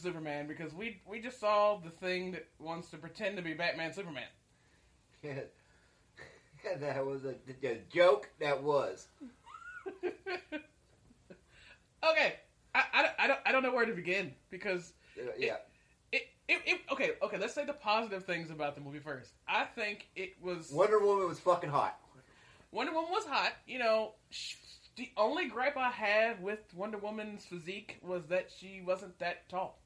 Superman, because we just saw the thing that wants to pretend to be Batman Superman. That was a joke. That was. Okay, I don't know where to begin, because okay. Let's say the positive things about the movie first. I think it was Wonder Woman was fucking hot. Wonder Woman was hot. You know, the only gripe I had with Wonder Woman's physique was that she wasn't that tall.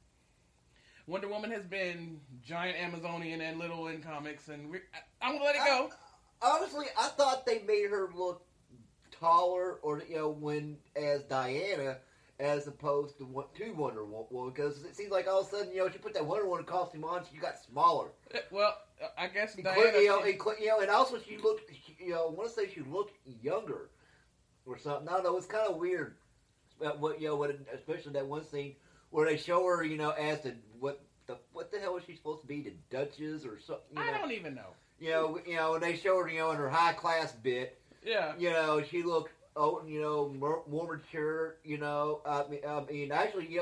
Wonder Woman has been giant Amazonian and little in comics, and I'm gonna let it go. Honestly, I thought they made her look taller, or as Diana, as opposed to Wonder Woman, because it seems like all of a sudden, she put that Wonder Woman costume on, she got smaller. Well, I guess Diana, and also she looked, I want to say she looked younger or something. I don't know. It's kind of weird, especially that one scene where they show her, as the what the hell was she supposed to be, the Duchess or something? I don't even know. When they show her, in her high class bit, she looked, more mature, I mean, actually,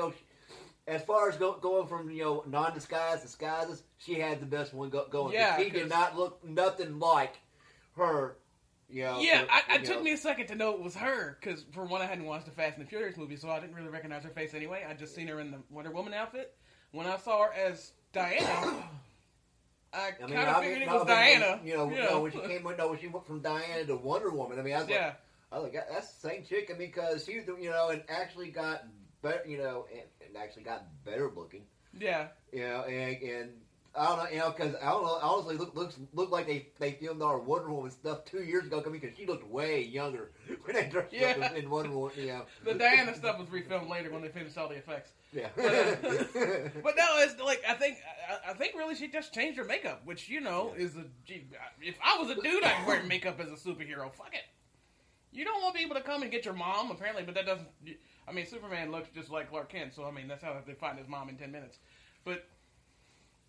as far as going from, non-disguise to disguises, she had the best one going. Yeah, she did not look nothing like her, It took me a second to know it was her, because, for one, I hadn't watched the Fast and the Furious movie, so I didn't really recognize her face anyway. I just seen her in the Wonder Woman outfit. When I saw her as Diana... I kind of figured it was Diana. When she went from Diana to Wonder Woman. I mean, I was like, that's the same chick. I mean, because she, and actually got better, and actually got better looking. Yeah. And I don't know, because I don't know. Honestly, looked like they filmed our Wonder Woman stuff 2 years ago. I mean, because she looked way younger when they dressed up in Wonder Woman. The Diana stuff was refilmed later when they finished all the effects. Yeah, but no, it's like I think really she just changed her makeup, which is a. If I was a dude, I'd wear makeup as a superhero. Fuck it, you don't want people to come and get your mom apparently, but that doesn't. I mean, Superman looks just like Clark Kent, so I mean that's how they find his mom in 10 minutes. But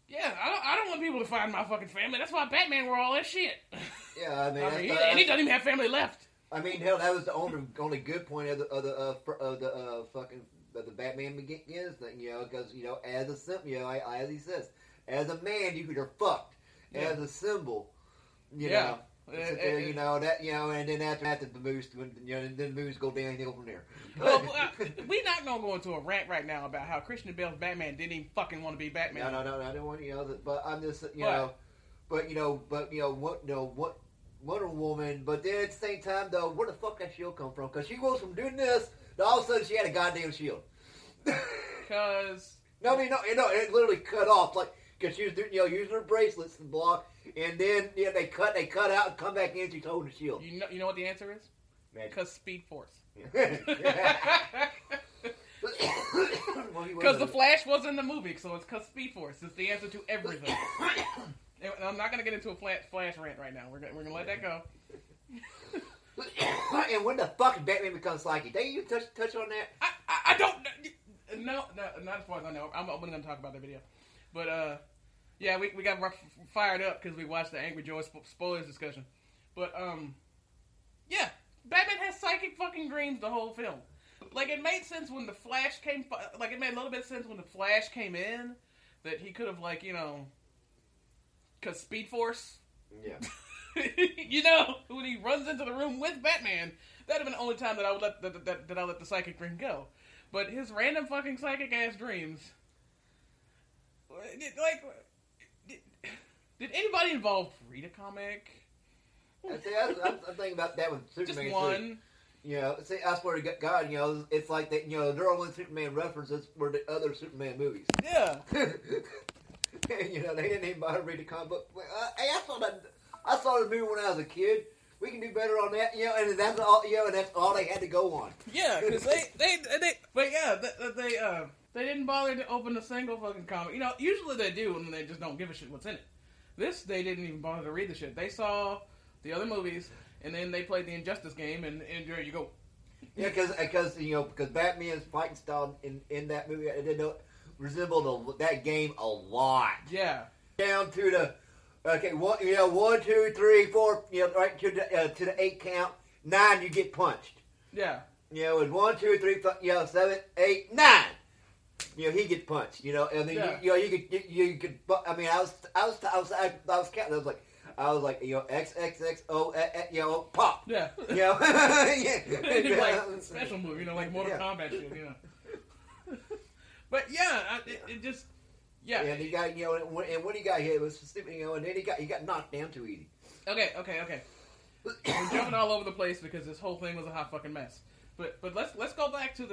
yeah, I don't want people to find my fucking family. That's why Batman wore all that shit. Yeah, and he doesn't even have family left. I mean, hell, that was the only good point of the Batman Begins thing, because, as a symbol, as he says, as a man, you're fucked. Yeah. As a symbol, and then after that, the moves, then the moves go downhill from there. Well, we're not going to go into a rant right now about how Christian Bale's Batman didn't even fucking want to be Batman. No, I didn't want but I'm just, what Wonder Woman, but then at the same time, though, where the fuck that shield come from? Because she goes from doing this, all of a sudden, she had a goddamn shield. Because... it literally cut off. Like, because she was doing, using her bracelets to block, and then, they cut out and come back in, she's holding the shield. You know what the answer is? Because Speed Force. Because the Flash was in the movie, so it's because Speed Force. It's the answer to everything. And I'm not going to get into a Flash rant right now. We're going to let that go. And when the fuck Batman becomes psychic? Didn't you touch on that? I don't... No, not as far as I know. I'm only going to talk about that video. But, we got fired up because we watched the Angry Joe spoilers discussion. But, Batman has psychic fucking dreams the whole film. Like, it made sense when the Flash came... Like, it made a little bit of sense when the Flash came in that he could have, because Speed Force... Yeah. When he runs into the room with Batman, that'd have been the only time that I would let the psychic dream go. But his random fucking psychic ass dreams, did anybody involved read a comic? I'm thinking about that with Superman. Just one. Too. I swear to God, it's like that. There are only Superman references were the other Superman movies. Yeah. They didn't even bother to read the comic book. I saw that. I saw the movie when I was a kid. We can do better on that, and that's all, and that's all they had to go on. Yeah, because they didn't bother to open a single fucking comic. Usually they do, and they just don't give a shit what's in it. This, they didn't even bother to read the shit. They saw the other movies, and then they played the Injustice game, and there you go. Yeah, because Batman's fighting style in that movie, it did resemble that game a lot. Yeah, down to the. Okay, 1, 2, 3, 4, right to the 8 count. 9, you get punched. Yeah. It was 1, 2, 3, 7, 8, 9. you know, he gets punched, you know, and then yeah. you could. I mean, I was like, you know, XXXO, you know, pop. Yeah. You know? Yeah. It's like special move, you know, like Mortal Kombat shit, you know. But yeah, it just, yeah. And he got, you know, and when he got hit, it was stupid, you know, and then he got knocked down too easy. Okay. We're jumping all over the place because this whole thing was a hot fucking mess. But let's go back to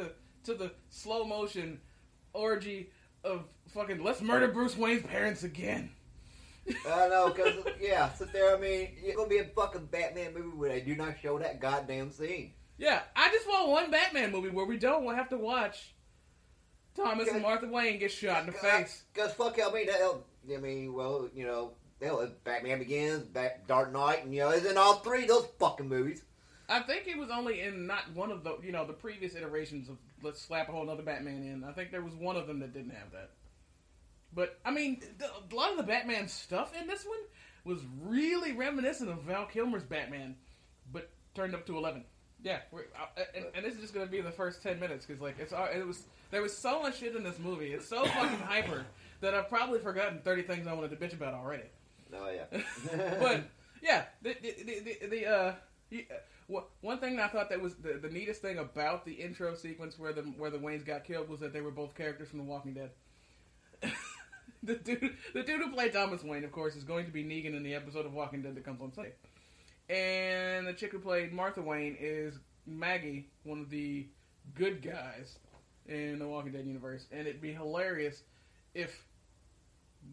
the slow motion orgy of fucking let's murder Bruce Wayne's parents again. I know, because, yeah, sit there, I mean, it's going to be a fucking Batman movie where they do not show that goddamn scene. Yeah, I just want one Batman movie where we don't have to watch Thomas and Martha Wayne get shot in the face. Because, fuck, Batman Begins, Dark Knight, and, you know, it's in all three of those fucking movies. I think it was only in not one of the, you know, the previous iterations of let's slap a whole other Batman in. I think there was one of them that didn't have that. But, I mean, a lot of the Batman stuff in this one was really reminiscent of Val Kilmer's Batman, but turned up to 11. Yeah, and this is just going to be the first 10 minutes, because, like, there was so much shit in this movie. It's so fucking hyper that I've probably forgotten 30 things I wanted to bitch about already. Oh, yeah. But, yeah, one thing that I thought that was the neatest thing about the intro sequence where the Waynes got killed was that they were both characters from The Walking Dead. The dude who played Thomas Wayne, of course, is going to be Negan in the episode of Walking Dead that comes on Sunday. And the chick who played Martha Wayne is Maggie, one of the good guys in the Walking Dead universe. And it'd be hilarious if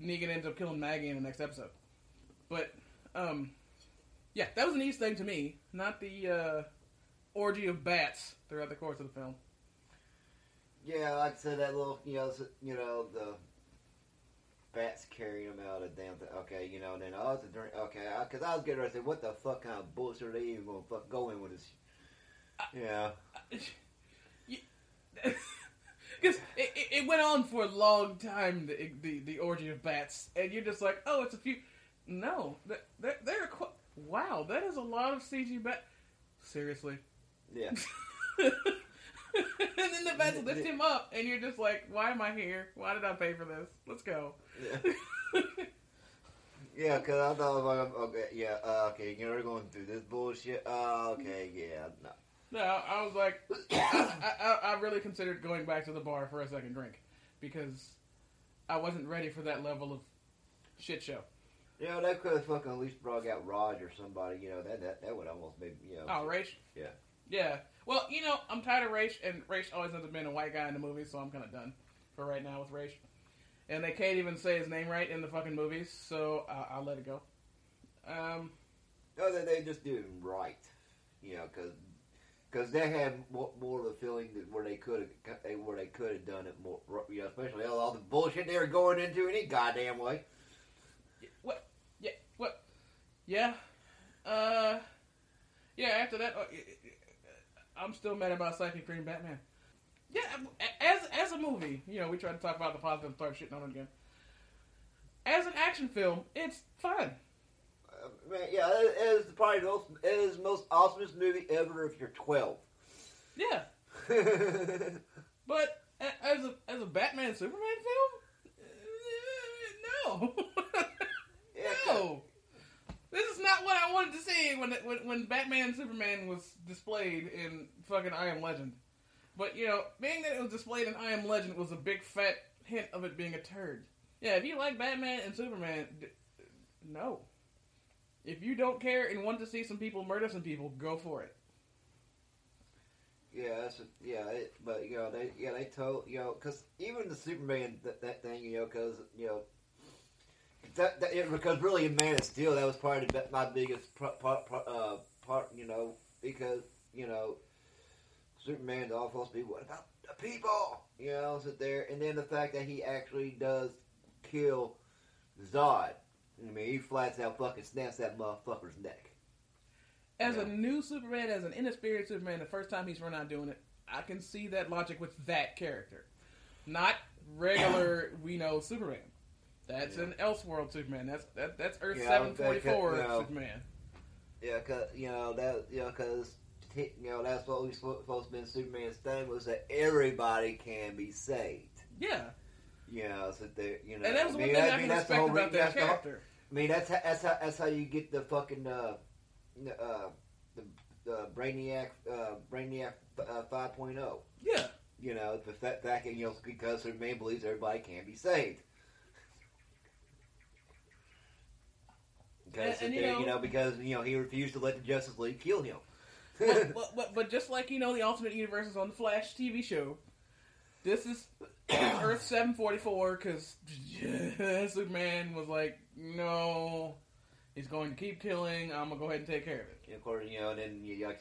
Negan ends up killing Maggie in the next episode. But, yeah, that was the neatest thing to me. Not the orgy of bats throughout the course of the film. Yeah, I'd say that little, you know, the bats carrying them out of damn thing. Okay, you know, and then I was drink. Okay, because I was getting ready to say, what the fuck kind of bullshit are they even going to fuck go in with this? Yeah. Because it went on for a long time, the orgy of bats, and you're just like, oh, it's a few. No, wow, that is a lot of CG bats. Seriously. Yeah. And then the bats lift him up, and you're just like, why am I here? Why did I pay for this? Let's go. Yeah, yeah, because I thought, okay, you're going through this bullshit. Okay, yeah, no. No, I was like, I really considered going back to the bar for a second drink, because I wasn't ready for that level of shit show. You know, they could have fucking at least brought out Raj or somebody, you know, that would almost be, you know. Oh, Rach? Yeah. Yeah. Well, you know, I'm tired of Raish, and Raish always ends up being a white guy in the movies, so I'm kind of done for right now with Raish. And they can't even say his name right in the fucking movies, so I'll let it go. No, they just do it right, you know, because they had more of the feeling that where they could have done it more, you know, especially all the bullshit they were going into any goddamn way. What? Yeah. What? Yeah. Yeah. After that. I'm still mad about Psychic Green Batman. Yeah, as a movie, you know, we try to talk about the positive and start shitting on it again. As an action film, it's fun. Man, yeah, it is the most awesomest movie ever if you're 12. Yeah. But as a Batman Superman film, no. Yeah, no. This is not what I wanted to see when Batman Superman was displayed in fucking I Am Legend. But, you know, being that it was displayed in I Am Legend was a big fat hint of it being a turd. Yeah, if you like Batman and Superman, no. If you don't care and want to see some people murder some people, go for it. Yeah, because even the Superman, that thing, you know, because, you know, because really in Man of Steel, that was probably my biggest part, you know, because, you know, Superman's all supposed to be, what about the people? You know, sit there. And then the fact that he actually does kill Zod. I mean, he flats out fucking snaps that motherfucker's neck. As a new Superman, as an inexperienced Superman, the first time he's run out doing it, I can see that logic with that character. Not regular, we know, Superman. That's an Elseworlds Superman. That's Earth 744 Superman. Yeah, cause that's what we supposed to be Superman's thing was that everybody can be saved. Yeah. Yeah, so they, you know. And that was one thing I can respect about that character. I mean, that's how you get the fucking the Brainiac 5.0. Yeah. You know, the fact that, you know, because her main believes everybody can be saved. Because and, because he refused to let the Justice League kill him. but just like, you know, the alternate universe is on the Flash TV show, this is Earth 744 because Superman was like, no, he's going to keep killing. I'm gonna go ahead and take care of it. And of course, you know, then you got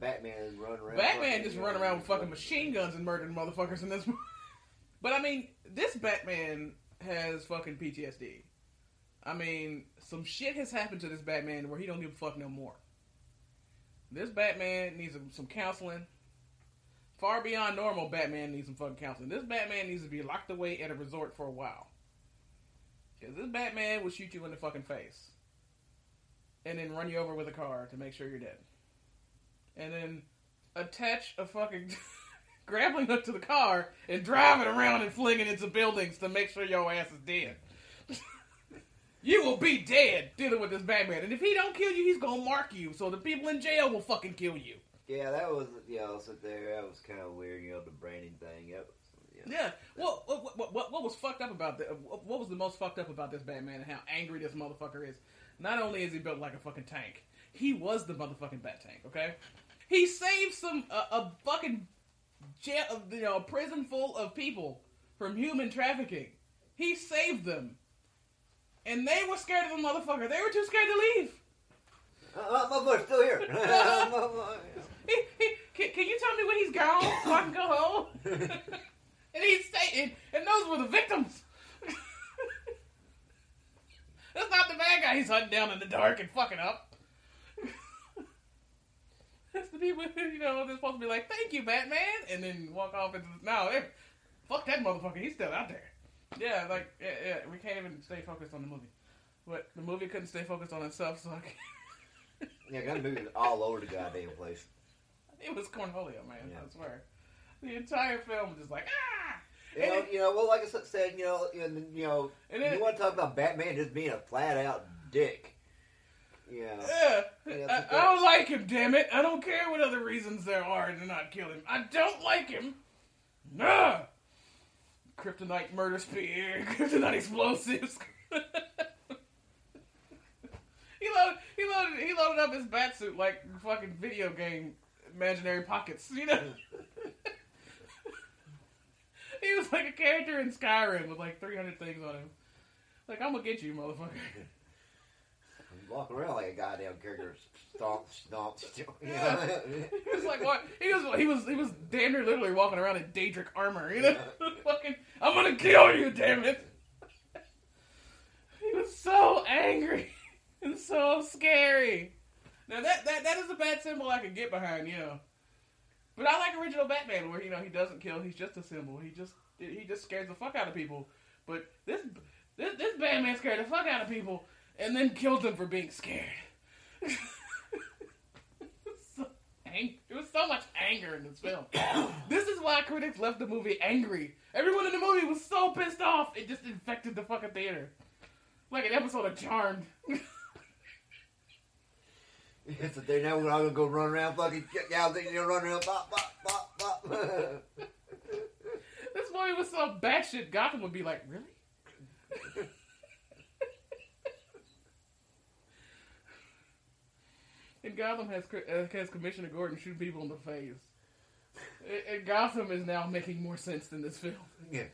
Batman running around. Batman just running around with fucking machine guns and murdering motherfuckers in this. But I mean, this Batman has fucking PTSD. I mean, some shit has happened to this Batman where he don't give a fuck no more. This Batman needs some counseling. Far beyond normal, Batman needs some fucking counseling. This Batman needs to be locked away at a resort for a while. Because this Batman will shoot you in the fucking face. And then run you over with a car to make sure you're dead. And then attach a fucking grappling hook to the car and drive it around and fling it into buildings to make sure your ass is dead. You will be dead dealing with this Batman. And if he don't kill you, he's going to mark you. So the people in jail will fucking kill you. Yeah, that was, you know, so there, that was kind of weird, you know, the branding thing. That was, you know, yeah, well, what was fucked up about that? What was the most fucked up about this Batman and how angry this motherfucker is? Not only is he built like a fucking tank, he was the motherfucking Bat Tank, okay? He saved some, a fucking jail, you know, a prison full of people from human trafficking. He saved them. And they were scared of the motherfucker. They were too scared to leave. Motherfucker's still here. Can you tell me when he's gone so I can go home? And he's staying. And those were the victims. That's not the bad guy he's hunting down in the dark and fucking up. That's the people, you know, they're supposed to be like, thank you, Batman. And then walk off into the... No, fuck that motherfucker. He's still out there. Yeah, like, yeah, we can't even stay focused on the movie. But the movie couldn't stay focused on itself, so I can't. Yeah, that movie was all over the goddamn place. It was Cornholio, man, yeah. I swear. The entire film was just like, ah! You know, like I said, you know, and then, you want to talk about Batman just being a flat-out dick. Yeah. I don't like him, damn it. I don't care what other reasons there are to not kill him. I don't like him. Nah! Kryptonite murder spear, Kryptonite explosives. He loaded up his bat suit like fucking video game imaginary pockets, you know. He was like a character in Skyrim with like 300 things on him. Like, I'm gonna get you, motherfucker. Walking around like a goddamn character, stomp. Yeah. He was like, what? He was damn near literally walking around in Daedric armor, you know? Yeah. Fucking, I'm gonna kill you, damn it! He was so angry and so scary. Now that is a bad symbol I can get behind, you know. But I like original Batman, where, you know, he doesn't kill; he's just a symbol. He just scares the fuck out of people. But this Batman scared the fuck out of people. And then killed them for being scared. There was so much anger in this film. This is why critics left the movie angry. Everyone in the movie was so pissed off, it just infected the fucking theater. Like an episode of Charmed. So they're now we're all gonna go run around fucking... Yeah, they're running around... Bop, bop, bop, bop. This movie was so batshit, Gotham would be like, really? And Gotham has Commissioner Gordon shoot people in the face. And Gotham is now making more sense than this film. Yeah.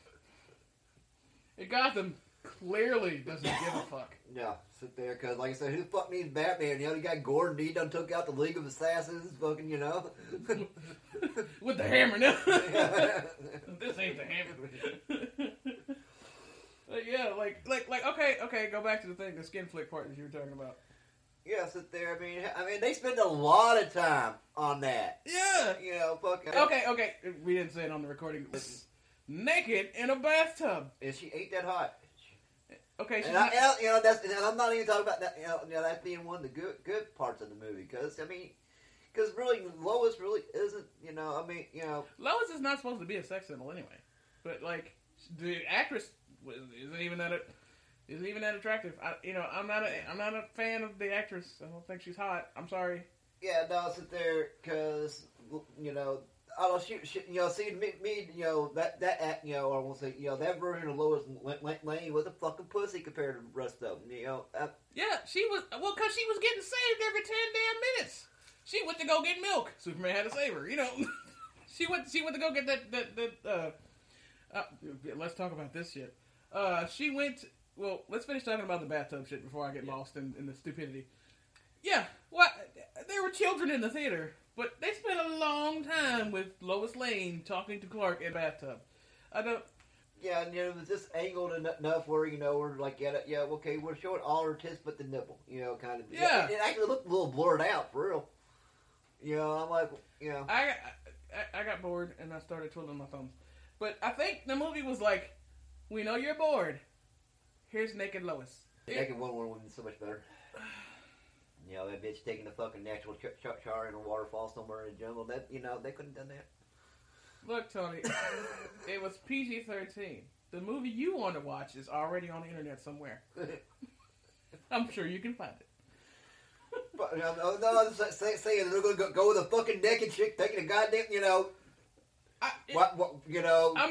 And Gotham clearly doesn't give a fuck. Yeah, sit there, because like I said, who the fuck needs Batman? You know, you got Gordon, he done took out the League of Assassins, fucking, you know. With the hammer, no. This ain't the hammer. But yeah, like, okay, go back to the thing, the skin flick part that you were talking about. Yeah, sit there. I mean, they spend a lot of time on that. Yeah. You know, fucking... Okay. We didn't say it on the recording. Naked in a bathtub. And she ain't that hot. Okay, I'm not even talking about that, you know, that's being one of the good parts of the movie, because, I mean, because really, Lois really isn't, you know, I mean, you know... Lois is not supposed to be a sex symbol anyway. But like the actress isn't even that attractive. I'm not a fan of the actress. I don't think she's hot. I'm sorry. Yeah, no, I'll sit there because I want to say, that version of Lois Lane was a fucking pussy compared to the rest of them, Yeah, she was, because she was getting saved every 10 damn minutes. She went to go get milk. Superman had to save her, She went to go get that, let's talk about this shit. Let's finish talking about the bathtub shit before I get lost in the stupidity. Yeah, there were children in the theater. But they spent a long time with Lois Lane talking to Clark in a bathtub. I don't... Yeah, and it was just angled enough where, we're like, we're showing all her tits but the nipple, kind of. Yeah. It actually looked a little blurred out, for real. I'm like, I got bored, and I started twiddling my thumbs. But I think the movie was like, we know you're bored. Here's naked Lois. Naked Wonder Woman is so much better. That bitch taking the fucking natural shower in a waterfall somewhere in the jungle. That, they couldn't have done that. Look, Tony, it was PG-13. The movie you want to watch is already on the internet somewhere. I'm sure you can find it. But, I'm just saying they're going to go with a fucking naked chick taking a goddamn, I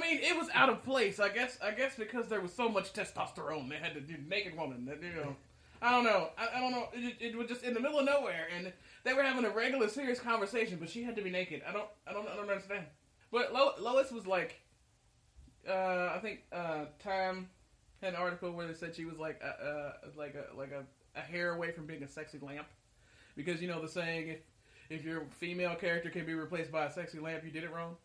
mean, it was out of place. I guess because there was so much testosterone, they had to do naked woman. I don't know. I don't know. It was just in the middle of nowhere, and they were having a regular, serious conversation, but she had to be naked. I don't understand. But Lois was like, I think Time had an article where they said she was like a hair away from being a sexy lamp, because the saying, if your female character can be replaced by a sexy lamp, you did it wrong.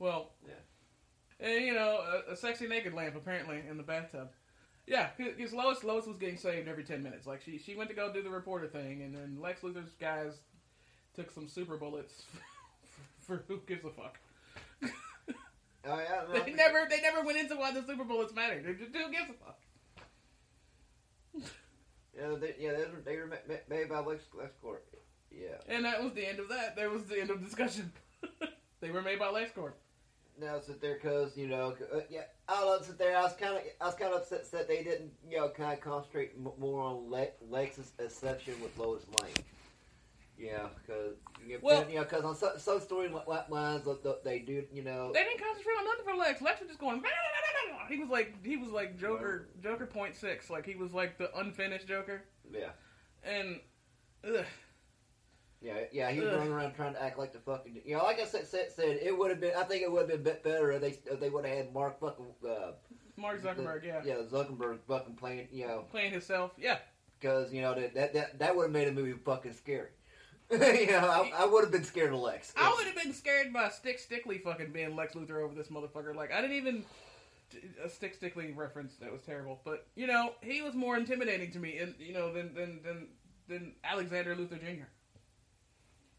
Well, yeah, and a sexy naked lamp apparently in the bathtub. Yeah, because Lois was getting saved every 10 minutes. Like, she went to go do the reporter thing, and then Lex Luthor's guys took some super bullets for who gives a fuck. Oh, yeah. No, they never went into why the super bullets mattered. Who gives a fuck? They were made by Lex Corp. Yeah. And that was the end of that. That was the end of discussion. They were made by Lex Corp. Now sit there, cause I love sit there. I was kind of upset that they didn't, kind of concentrate more on Lex's exception with Lois Lane. Yeah, cause on some story lines they do, They didn't concentrate on nothing for Lex. Lex was just going. He was like Joker .6. Like he was like the unfinished Joker. Yeah. And. Ugh. Yeah, he was running around trying to act like the fucking... like I said, it would have been... I think it would have been better if they would have had Mark fucking... Mark Zuckerberg, Yeah, Zuckerberg fucking playing, Playing himself, yeah. Because, that would have made the movie fucking scary. I would have been scared of Lex. I would have been scared by Stick Stickley fucking being Lex Luthor over this motherfucker. Like, I didn't even... A Stick Stickley reference, that was terrible. But, he was more intimidating to me, and than Alexander Luthor Jr.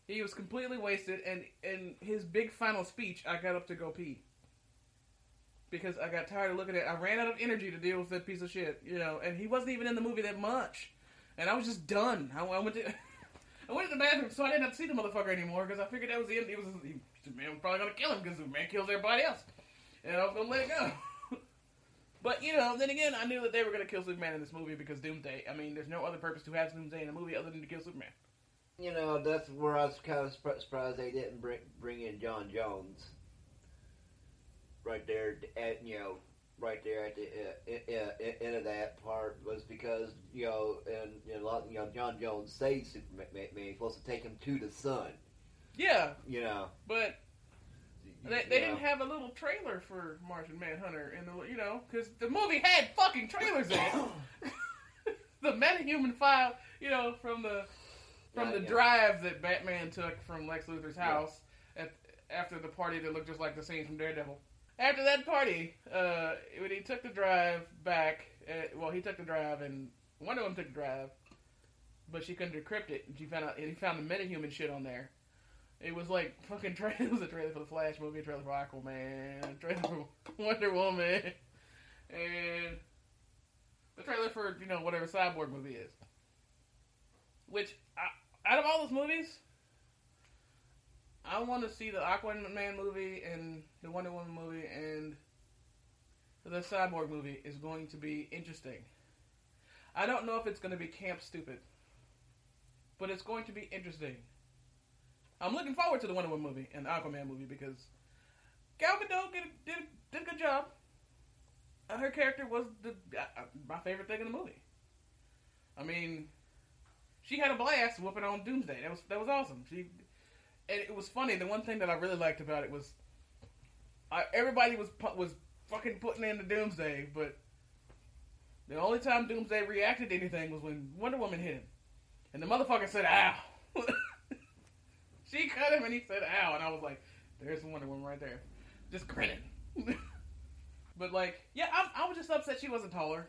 He was completely wasted, and in his big final speech, I got up to go pee. Because I got tired of looking at it. I ran out of energy to deal with that piece of shit, and he wasn't even in the movie that much. And I was just done. I went to the bathroom, so I didn't have to see the motherfucker anymore, because I figured that was the end. Man was probably going to kill him, because the man kills everybody else. And I was going to let it go. But, then again, I knew that they were going to kill Superman in this movie, because Doomsday, I mean, there's no other purpose to have Doomsday in a movie other than to kill Superman. That's where I was kind of surprised they didn't bring in J'onn J'onzz. Right there, at the end of that part was because, J'onn J'onzz saved Superman. He's supposed to take him to the sun. Yeah. But they didn't have a little trailer for Martian Manhunter, in the, because the movie had fucking trailers in it. The metahuman file, from the drive that Batman took from Lex Luthor's house after the party that looked just like the scene from Daredevil. After that party, when he took the drive back, he took the drive and one of them took the drive, but she couldn't decrypt it. And she found out, and he found the metahuman shit on there. It was like fucking trailer. It was a trailer for the Flash movie, a trailer for Aquaman, a trailer for Wonder Woman, and the trailer for whatever Cyborg movie is. Which out of all those movies, I want to see the Aquaman movie and the Wonder Woman movie and the Cyborg movie is going to be interesting. I don't know if it's going to be camp stupid, but it's going to be interesting. I'm looking forward to the Wonder Woman movie and the Aquaman movie because Gal Gadot did a good job. Her character was my favorite thing in the movie. I mean, she had a blast whooping on Doomsday. That was awesome. And it was funny. The one thing that I really liked about it was everybody was fucking putting in the Doomsday, but the only time Doomsday reacted to anything was when Wonder Woman hit him. And the motherfucker said, ow. She cut him and he said, ow. And I was like, there's Wonder Woman right there. Just grinning. But like, yeah, I was just upset she wasn't taller.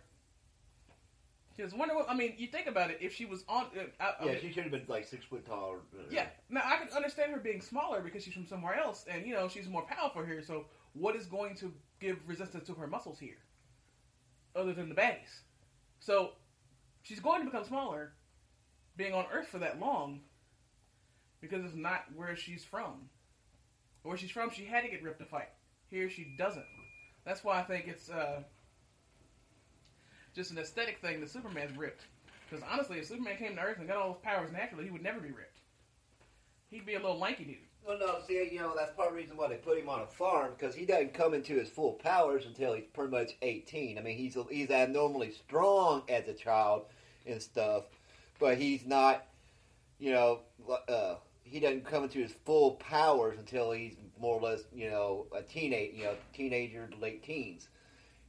Because Wonder Woman, I mean, you think about it, if she was on... she should have been like 6 foot taller. Yeah. Now, I can understand her being smaller because she's from somewhere else. And, you know, she's more powerful here. So what is going to give resistance to her muscles here? Other than the baddies. So she's going to become smaller being on Earth for that long because it's not where she's from. Where she's from, she had to get ripped to fight. Here she doesn't. That's why I think it's... just an aesthetic thing that Superman's ripped. Because honestly, if Superman came to Earth and got all those powers naturally, he would never be ripped. He'd be a little lanky dude. Well, no, see, you know, that's part of the reason why they put him on a farm, because he doesn't come into his full powers until he's pretty much 18. I mean, he's abnormally strong as a child and stuff, but he's not, you know, he doesn't come into his full powers until he's more or less, you know, a teenager to late teens.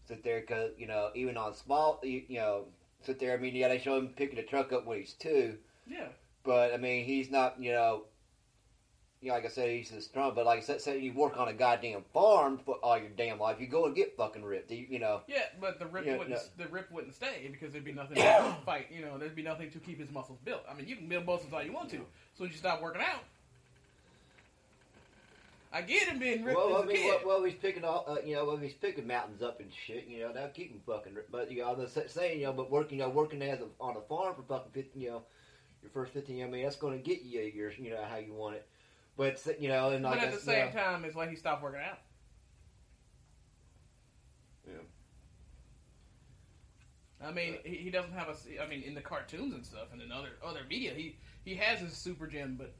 Sit there, cause you know, even on small, you know, sit there. I mean, yeah, they show him picking a truck up when he's 2. Yeah. But I mean, he's not, you know, like I said, he's just strong. But like I said, you work on a goddamn farm for all your damn life. You go and get fucking ripped, you know. Yeah, but the rip wouldn't stay because there'd be nothing to fight. You know, there'd be nothing to keep his muscles built. I mean, you can build muscles all you want to, so you stop working out. I get him being ripped as a kid. Well, he's picking all, he's picking mountains up and shit, you know, that'll keep him fucking ripped. But, you know, I was saying, you know, but working on a farm for fucking 15, you know, your first 15, I mean, that's going to get you your, you know, how you want it. But, you know, and like, but at the same time, it's like he stopped working out. Yeah. I mean, he doesn't have a, I mean, in the cartoons and stuff and in other media, he has his super gym, but...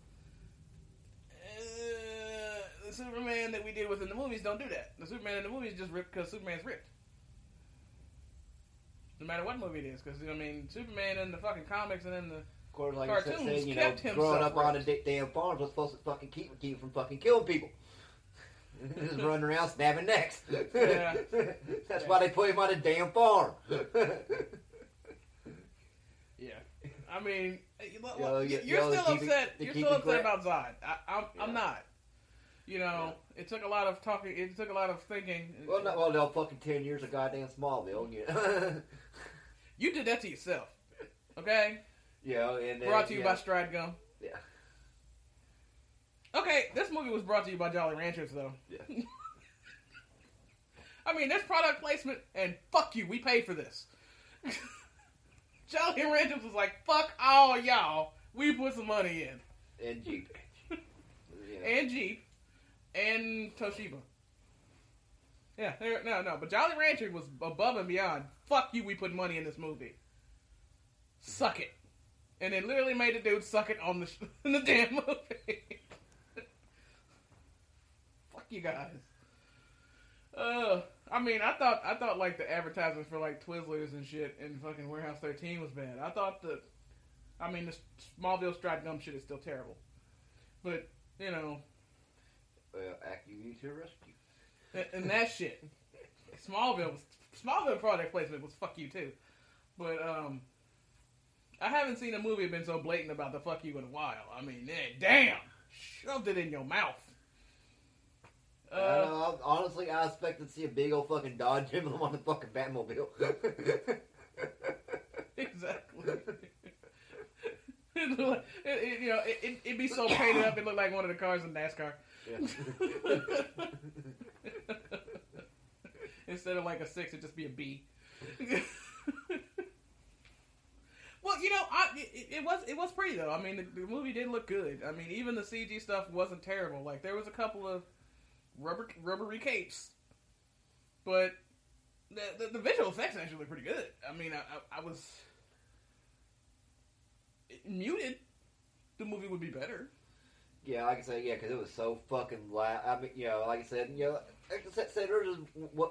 the Superman that we deal with in the movies don't do that. The Superman in the movies just ripped because Superman's ripped. No matter what movie it is, because, I mean, Superman in the fucking comics and in the cartoons kept himself growing up ripped. On a damn farm was supposed to fucking keep him from fucking killing people. Just running around snapping necks. Yeah. That's why they put him on a damn farm. Yeah. I mean, you're still upset about Zod. I'm not. You know, yeah. It took a lot of talking. It took a lot of thinking. Well, not well. No, fucking 10 years of goddamn Smallville. Yeah. You did that to yourself, okay? Yeah, and brought to you by Stride Gum. Yeah. Okay, this movie was brought to you by Jolly Ranchers, though. Yeah. I mean, there's product placement, and fuck you, we paid for this. Jolly Ranchers was like, fuck all y'all. We put some money in. And Jeep. Yeah. And Jeep. And Toshiba. Yeah, but Jolly Rancher was above and beyond. Fuck you, we put money in this movie. Suck it. And it literally made the dude suck it on in the damn movie. Fuck you guys. I mean, I thought like the advertisements for like Twizzlers and shit in fucking Warehouse 13 was bad. I mean, the Smallville Stride Gum shit is still terrible. But, you know... Acting to rescue. And that shit. Smallville product placement was fuck you too. But, I haven't seen a movie been so blatant about the fuck you in a while. I mean, damn! Shoved it in your mouth. Honestly, I expected to see a big old fucking Dodge emblem on the fucking Batmobile. Exactly. It'd be so painted up, it looked like one of the cars in NASCAR. Yeah. Instead of like a 6, it'd just be a B. Well, you know, it was pretty though. I mean, the movie did look good. I mean, even the CG stuff wasn't terrible. Like there was a couple of rubbery capes, but The visual effects actually look pretty good. I mean, I was... Muted, the movie would be better. Yeah, like I said, yeah, because it was so fucking loud. I mean, you know, like I said, there was just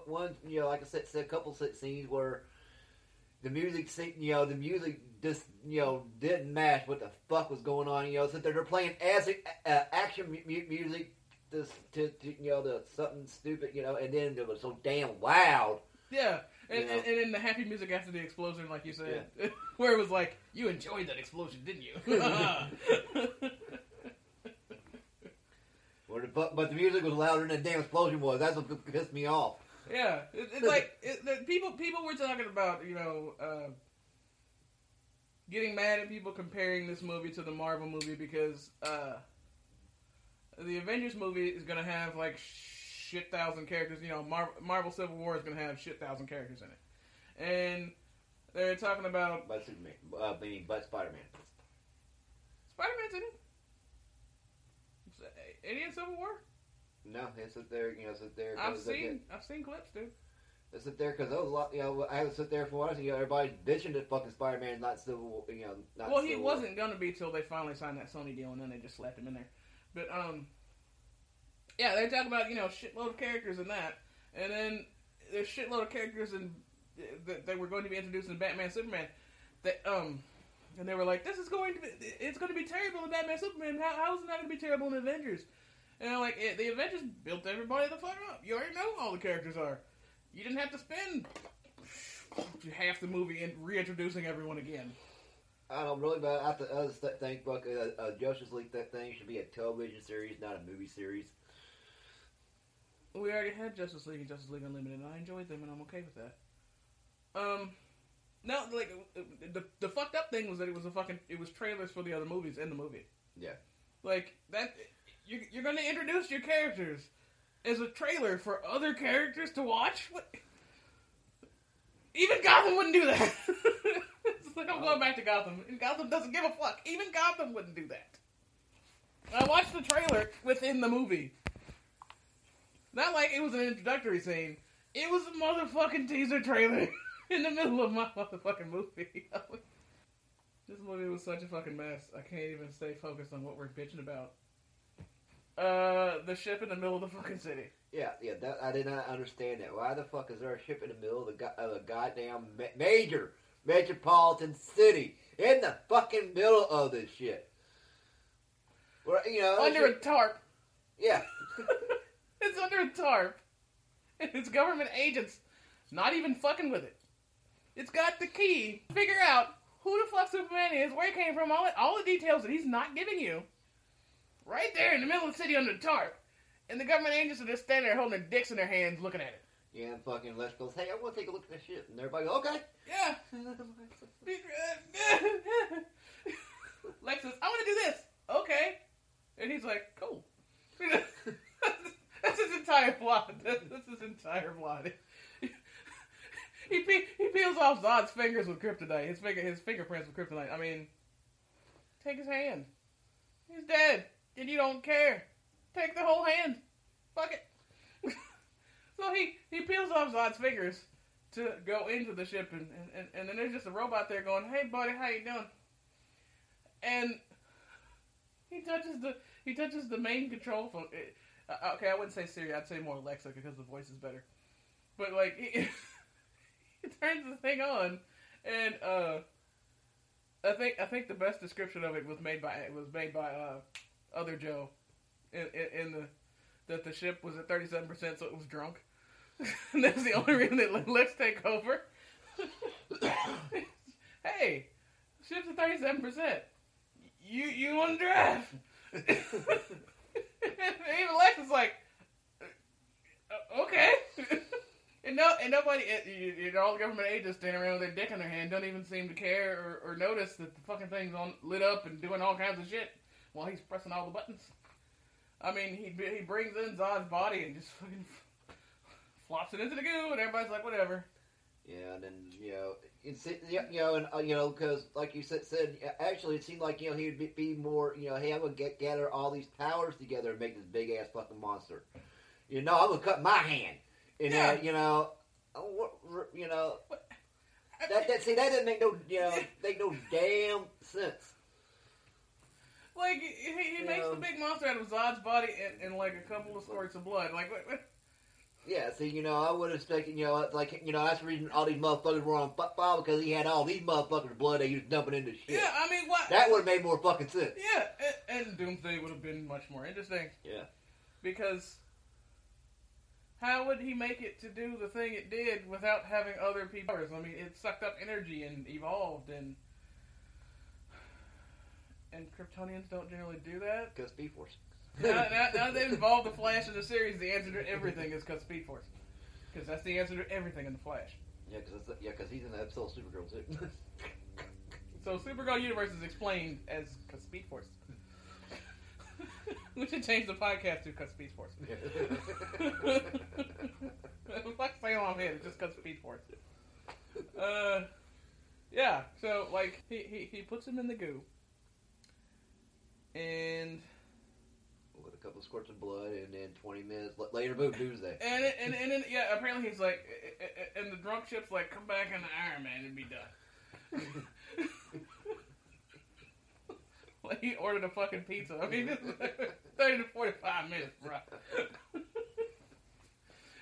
one, you know, like I said, a couple scenes where the music, just, didn't match what the fuck was going on. You know, so they're playing action music, to something stupid, and then it was so damn loud. Yeah, and then the happy music after the explosion, like you said, yeah. Where it was like, you enjoyed that explosion, didn't you? But the music was louder than the damn explosion was. That's what pissed me off. Yeah, it's like people were talking about, getting mad at people comparing this movie to the Marvel movie because the Avengers movie is going to have like shit-thousand characters. Marvel Civil War is going to have shit-thousand characters in it. And they're talking about... But Superman. But Spider-Man. Spider-Man's in it? Any in Civil War? No, it's up there. It's up there. I've seen clips, dude. It's up there because those I was up there for a while. Everybody bitching that fucking Spider-Man not Civil War. Well, he wasn't gonna be till they finally signed that Sony deal, and then they just slapped him in there. But yeah, they talk about shitload of characters in that, and then there's shitload of characters in that they were going to be introduced in Batman Superman. That And they were like, it's going to be terrible in Batman Superman. How is it not going to be terrible in Avengers? And I'm like, the Avengers built everybody the fuck up. You already know who all the characters are. You didn't have to spend half the movie in reintroducing everyone again. I don't really, but I think Justice League thing should be a television series, not a movie series. We already had Justice League and Justice League Unlimited, and I enjoyed them, and I'm okay with that. No, like, the fucked up thing was that it was trailers for the other movies in the movie. Yeah. Like, that, you're gonna introduce your characters as a trailer for other characters to watch? What? Even Gotham wouldn't do that! It's like, I'm going back to Gotham, and Gotham doesn't give a fuck. Even Gotham wouldn't do that. I watched the trailer within the movie. Not like it was an introductory scene. It was a motherfucking teaser trailer. In the middle of my motherfucking movie. This movie was such a fucking mess. I can't even stay focused on what we're bitching about. The ship in the middle of the fucking city. Yeah, that, I did not understand that. Why the fuck is there a ship in the middle of a goddamn major metropolitan city? In the fucking middle of this shit. Where, under a tarp. Yeah. It's under a tarp. And it's government agents not even fucking with it. It's got the key. Figure out who the fuck Superman is, where he came from, all the details that he's not giving you. Right there in the middle of the city under the tarp. And the government agents are just standing there holding their dicks in their hands looking at it. Yeah, and fucking Lex goes, hey, I want to take a look at that shit. And everybody goes, okay. Yeah. Lex says, I want to do this. Okay. And he's like, cool. That's his entire plot. That's his entire plot. He peels off Zod's fingers with kryptonite. His fingerprints with kryptonite. I mean, take his hand. He's dead, and you don't care. Take the whole hand. Fuck it. So he peels off Zod's fingers to go into the ship, and then there's just a robot there going, "Hey, buddy, how you doing?" And he touches the main control phone. Okay, I wouldn't say Siri. I'd say more Alexa because the voice is better. But like. He turns the thing on, and I think the best description of it was made by Other Joe, that the ship was at 37%, so it was drunk. And that's the only reason they let Lex take over. Hey, ship's at 37%. You want to drive? Even Lex is like, okay. And nobody, all the government agents standing around with their dick in their hand don't even seem to care or notice that the fucking thing's lit up and doing all kinds of shit while he's pressing all the buttons. I mean, he brings in Zod's body and just fucking flops it into the goo, and everybody's like, whatever. Yeah, and then, because like you said, actually it seemed like, he would be more, hey, I'm going to gather all these powers together and make this big-ass fucking monster. I'm going to cut my hand. And, yeah. you know, that didn't make no, you know, make no damn sense. Like, he makes the big monster out of Zod's body and like, a couple of squirts of blood. Like, what? Yeah, see, you know, I would have expected, you know, it's like, you know, that's the reason all these motherfuckers were on file, because he had all these motherfuckers' blood that he was dumping into shit. Yeah, I mean, what? That would have made more fucking sense. Yeah, and Doomsday would have been much more interesting. Yeah. Because how would he make it to do the thing it did without having other people's powers? I mean, it sucked up energy and evolved, and Kryptonians don't generally do that. Because Speed Force. Now they've involved the Flash in the series, the answer to everything is because Speed Force. Because that's the answer to everything in the Flash. Yeah, because he's in the episode of Supergirl, too. So Supergirl Universe is explained as because Speed Force. We should change the podcast to because Speed Force. Fuck saying on here, it's just because Speed Force. Yeah, so, like, he puts him in the goo. And with a couple of squirts of blood, and then 20 minutes later, boom, Doomsday. And then, yeah, apparently he's like, and the drunk ship's like, come back in the Iron Man and be done. Like, he ordered a fucking pizza. I mean, 30 to 45 minutes, bro.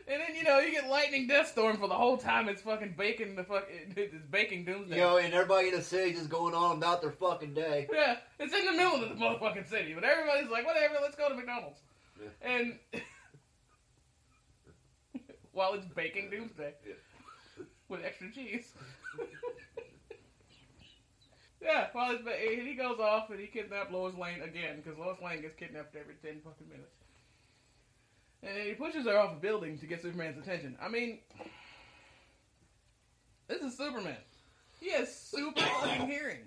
And then, you know, you get Lightning Deathstorm for the whole time. It's fucking baking it's baking Doomsday. Yo, and everybody in the city just going on about their fucking day. Yeah, it's in the middle of the motherfucking city, but everybody's like, whatever, let's go to McDonald's. Yeah. And while it's baking Doomsday with extra cheese. Yeah, while he goes off and he kidnaps Lois Lane again, because Lois Lane gets kidnapped every 10 fucking minutes. And he pushes her off a building to get Superman's attention. I mean, this is Superman. He has super fucking hearing.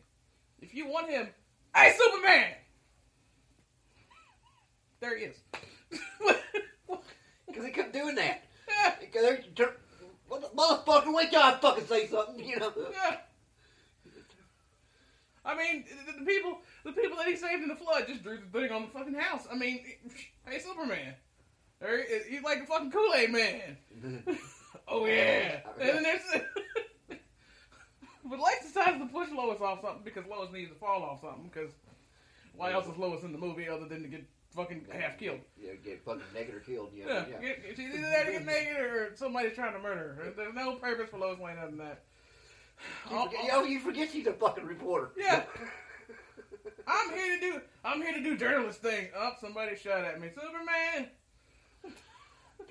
If you want him, hey, Superman! There he is. Because he kept doing that. Yeah. What the motherfucker, wait till I fucking say something, you know? Yeah. I mean, the people that he saved in the flood just drew the thing on the fucking house. I mean, hey, Superman. He's like the fucking Kool-Aid Man. Oh, yeah. And then there's... But Lex decides to push Lois off something because Lois needs to fall off something, because why else is Lois in the movie other than to get fucking half-killed? Yeah, get fucking naked or killed. Yeah. Yeah. She's either there to get naked or somebody's trying to murder her. There's no purpose for Lois Lane other than that. You forget she's a fucking reporter. Yeah. I'm here to do journalist things. Oh, somebody shot at me. Superman!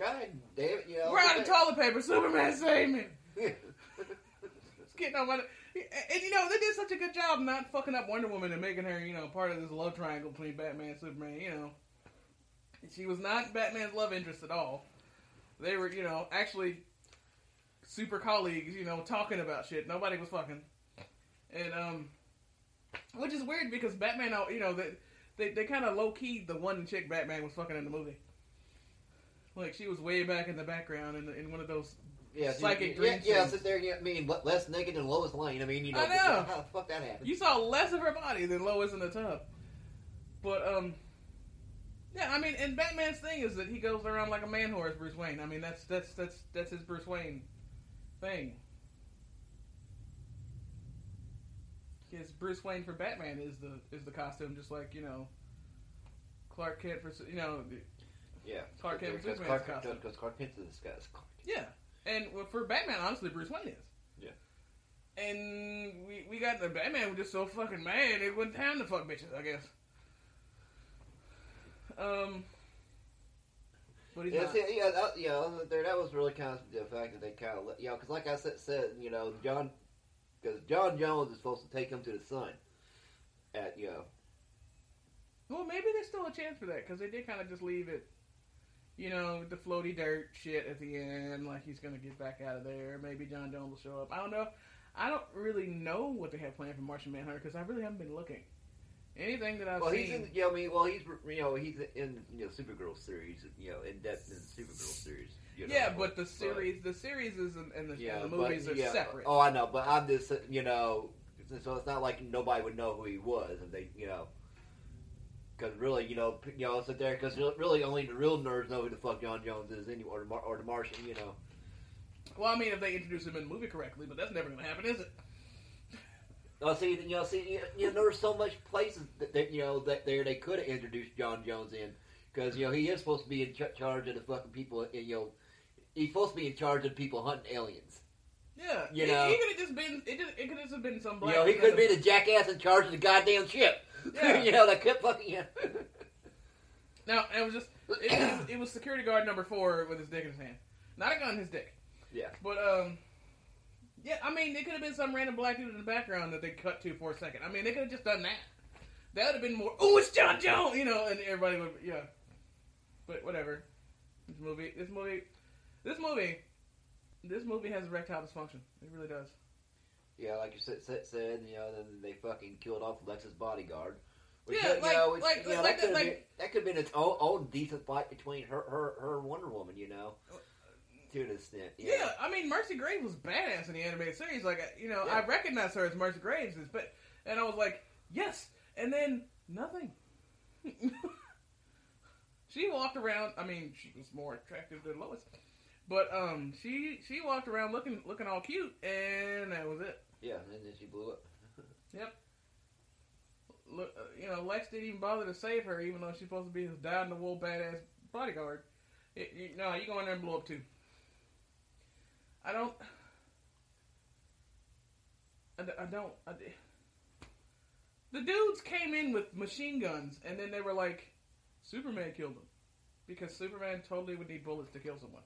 God damn it, you know. We're out of toilet paper. Superman saved me. It's getting on my... And, you know, they did such a good job not fucking up Wonder Woman and making her, you know, part of this love triangle between Batman and Superman, you know. She was not Batman's love interest at all. They were, you know, actually super colleagues, you know, talking about shit. Nobody was fucking. And, which is weird because Batman, you know, they kind of low-keyed the one chick Batman was fucking in the movie. Like, she was way back in the background in one of those psychic dreams. Yeah, sit there, I mean, less naked than Lois Lane. I mean, you know, how the fuck that happened. You saw less of her body than Lois in the tub. But, yeah, I mean, and Batman's thing is that he goes around like a man-horse, Bruce Wayne. I mean, that's his Bruce Wayne thing. His Bruce Wayne for Batman is the costume, just like, you know, Clark Kent for, you know... Yeah, Clark Kent because Clark Kent's in disguise. Yeah, and for Batman, honestly, Bruce Wayne is. Yeah. And we got the Batman was just so fucking mad it went down to fuck bitches, I guess. But he's not. See, that was really kind of the fact that they kind of, you know, because like I said, you know, J'onn J'onzz is supposed to take him to the sun, at you know. Well, maybe there's still a chance for that because they did kind of just leave it. You know, the floaty dirt shit at the end, like he's going to get back out of there. Maybe J'onn J'onzz will show up. I don't know. I don't really know what they have planned for Martian Manhunter because I really haven't been looking. Anything that I've seen. He's in Supergirl series, in depth in the Supergirl series. You know, yeah, but the series is and the movies are separate. Oh, I know, but I'm just, you know, so it's not like nobody would know who he was if they, you know. Because really, you know, it's up there. Because really, only the real nerds know who the fuck J'onn J'onzz is, anyway, or the Martian, you know. Well, I mean, if they introduce him in the movie correctly, but that's never going to happen, is it? Oh, see, there were so much places that they could have introduced J'onn J'onzz in, because he is supposed to be in charge of the fucking people. He's supposed to be in charge of people hunting aliens. Yeah, he could have just been. It could have just been some black. He could have been a jackass in charge of the goddamn ship. Yeah. That could fucking. Yeah. No, it was just it was security guard number 4 with his dick in his hand, not a gun, his dick. Yeah, but yeah, I mean, it could have been some random black dude in the background that they cut to for a second. I mean, they could have just done that. That would have been more. Oh, it's J'onn J'onzz, and everybody would. Yeah, but whatever. This movie has erectile dysfunction. It really does. Yeah, like you said, then they fucking killed off Lex's bodyguard. That could have been its own decent fight between her and Wonder Woman, to an extent. Yeah. Yeah, I mean, Mercy Graves was badass in the animated series. Like, yeah. I recognized her as Mercy Graves, and I was like, yes. And then nothing. She walked around. I mean, she was more attractive than Lois, but she walked around looking all cute, and that was it. Yeah, and then she blew up. Yep. Lex didn't even bother to save her, even though she's supposed to be his dyed-in-the-wool badass bodyguard. You go in there and blow up too. I don't. The dudes came in with machine guns, and then they were like, Superman killed them, because Superman totally would need bullets to kill someone.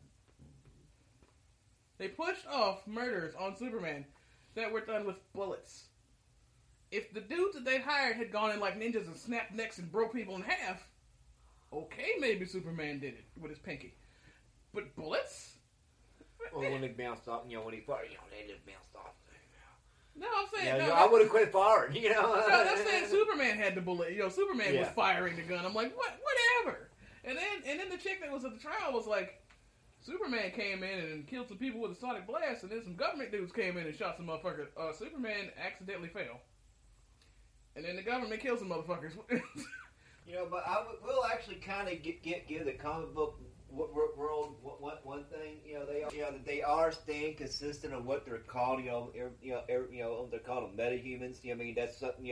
They pushed off murders on Superman that were done with bullets. If the dudes that they hired had gone in like ninjas and snapped necks and broke people in half, okay, maybe Superman did it with his pinky. But bullets? Well, when they bounced off, when he fired, they just bounced off. No, I'm saying... I would have quit firing, No, I'm saying Superman had the bullet. Superman was firing the gun. I'm like, whatever. And then the chick that was at the trial was like, Superman came in and killed some people with a sonic blast, and then some government dudes came in and shot some motherfuckers. Superman accidentally fell. And then the government kills the motherfuckers. But I will actually kind of give the comic book world one thing. They are staying consistent on what they're called. They're called metahumans. That's something.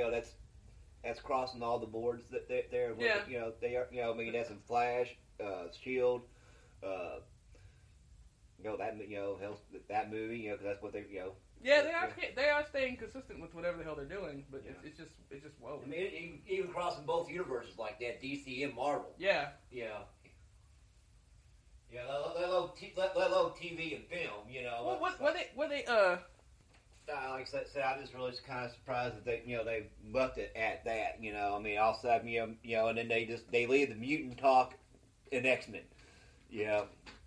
That's crossing all the boards that they're. Yeah. They are. That's in Flash, Shield. That movie. Because that's what they. Yeah, they are staying consistent with whatever the hell they're doing, but it's just whoa. I mean, even crossing both universes like that, DC and Marvel. Yeah, yeah, yeah. Let alone TV and film. Well, were they? Like I said, I just really was kind of surprised that they left it at that. I mean, also and then they leave the mutant talk in X-Men. Yeah.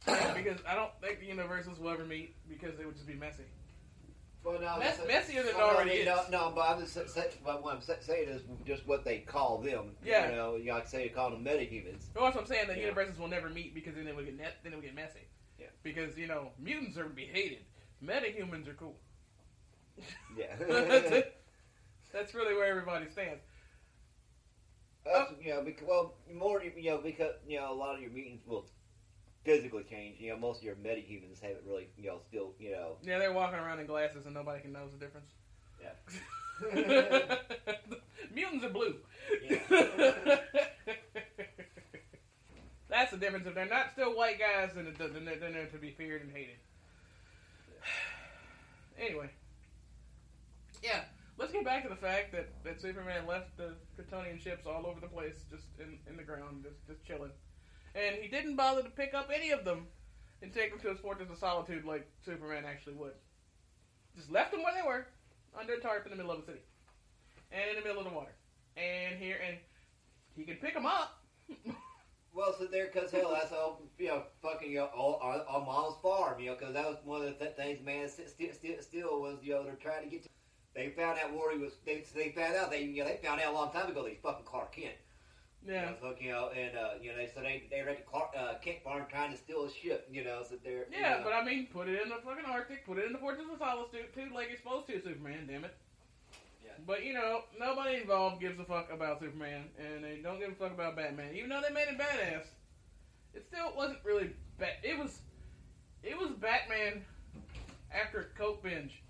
Yeah, because I don't think the universes will ever meet because they would just be messy. Well, no, that's messier than already is. No, but what I'm saying is just what they call them. Yeah. Like I say, they call them metahumans. Well, that's what I'm saying. The universes will never meet because then it would get messy. Yeah. Because, mutants are to be hated. Metahumans are cool. Yeah. That's really where everybody stands. Because a lot of your mutants will physically change. Most of your metahumans haven't really, still, Yeah, they're walking around in glasses and nobody can know the difference. Yeah. Mutants are blue. Yeah. That's the difference. If they're not still white guys, then they're to be feared and hated. Yeah. Anyway. Yeah. Let's get back to the fact that Superman left the Kryptonian ships all over the place, just in the ground, just chilling. And he didn't bother to pick up any of them and take them to his Fortress of Solitude like Superman actually would. Just left them where they were, under a tarp in the middle of the city. And in the middle of the water. And he could pick them up. Well, so there, because hell, that's all, fucking, on Mom's farm, because that was one of the things, man, still was, they're trying to get to. They found out where he was, they found out a long time ago that he's fucking Clark Kent. Yeah. They wrecked Kent farm trying to steal a ship, so they're... Yeah, but I mean, put it in the fucking Arctic, put it in the Fortress of Solitude, too, like you're supposed to, Superman, damn it. Yeah. But, nobody involved gives a fuck about Superman, and they don't give a fuck about Batman. Even though they made him badass, it still wasn't really... It was Batman after his coke binge.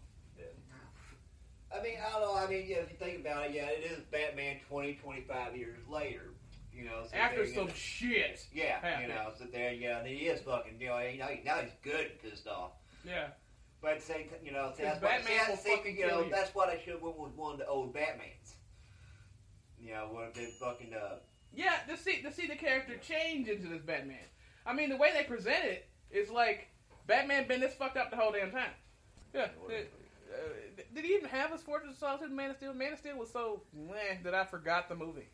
I mean, I don't know. I mean, yeah, if you think about it, yeah, it is Batman 20, 25 years later. You know, so after some shit. Yeah, happened. You know, so there, yeah, and he is fucking, you know, now he's good and pissed off. Yeah. But at the same time, you know, see, that's Batman what, see, will fucking you know, you. That's what I should have was one of the old Batmans. You know, would have been fucking yeah, to see the character change into this Batman. I mean, the way they present it is like Batman been this fucked up the whole damn time. Yeah. Did he even have his Fortress of Solitude? Man of Steel. Man of Steel was so meh that I forgot the movie.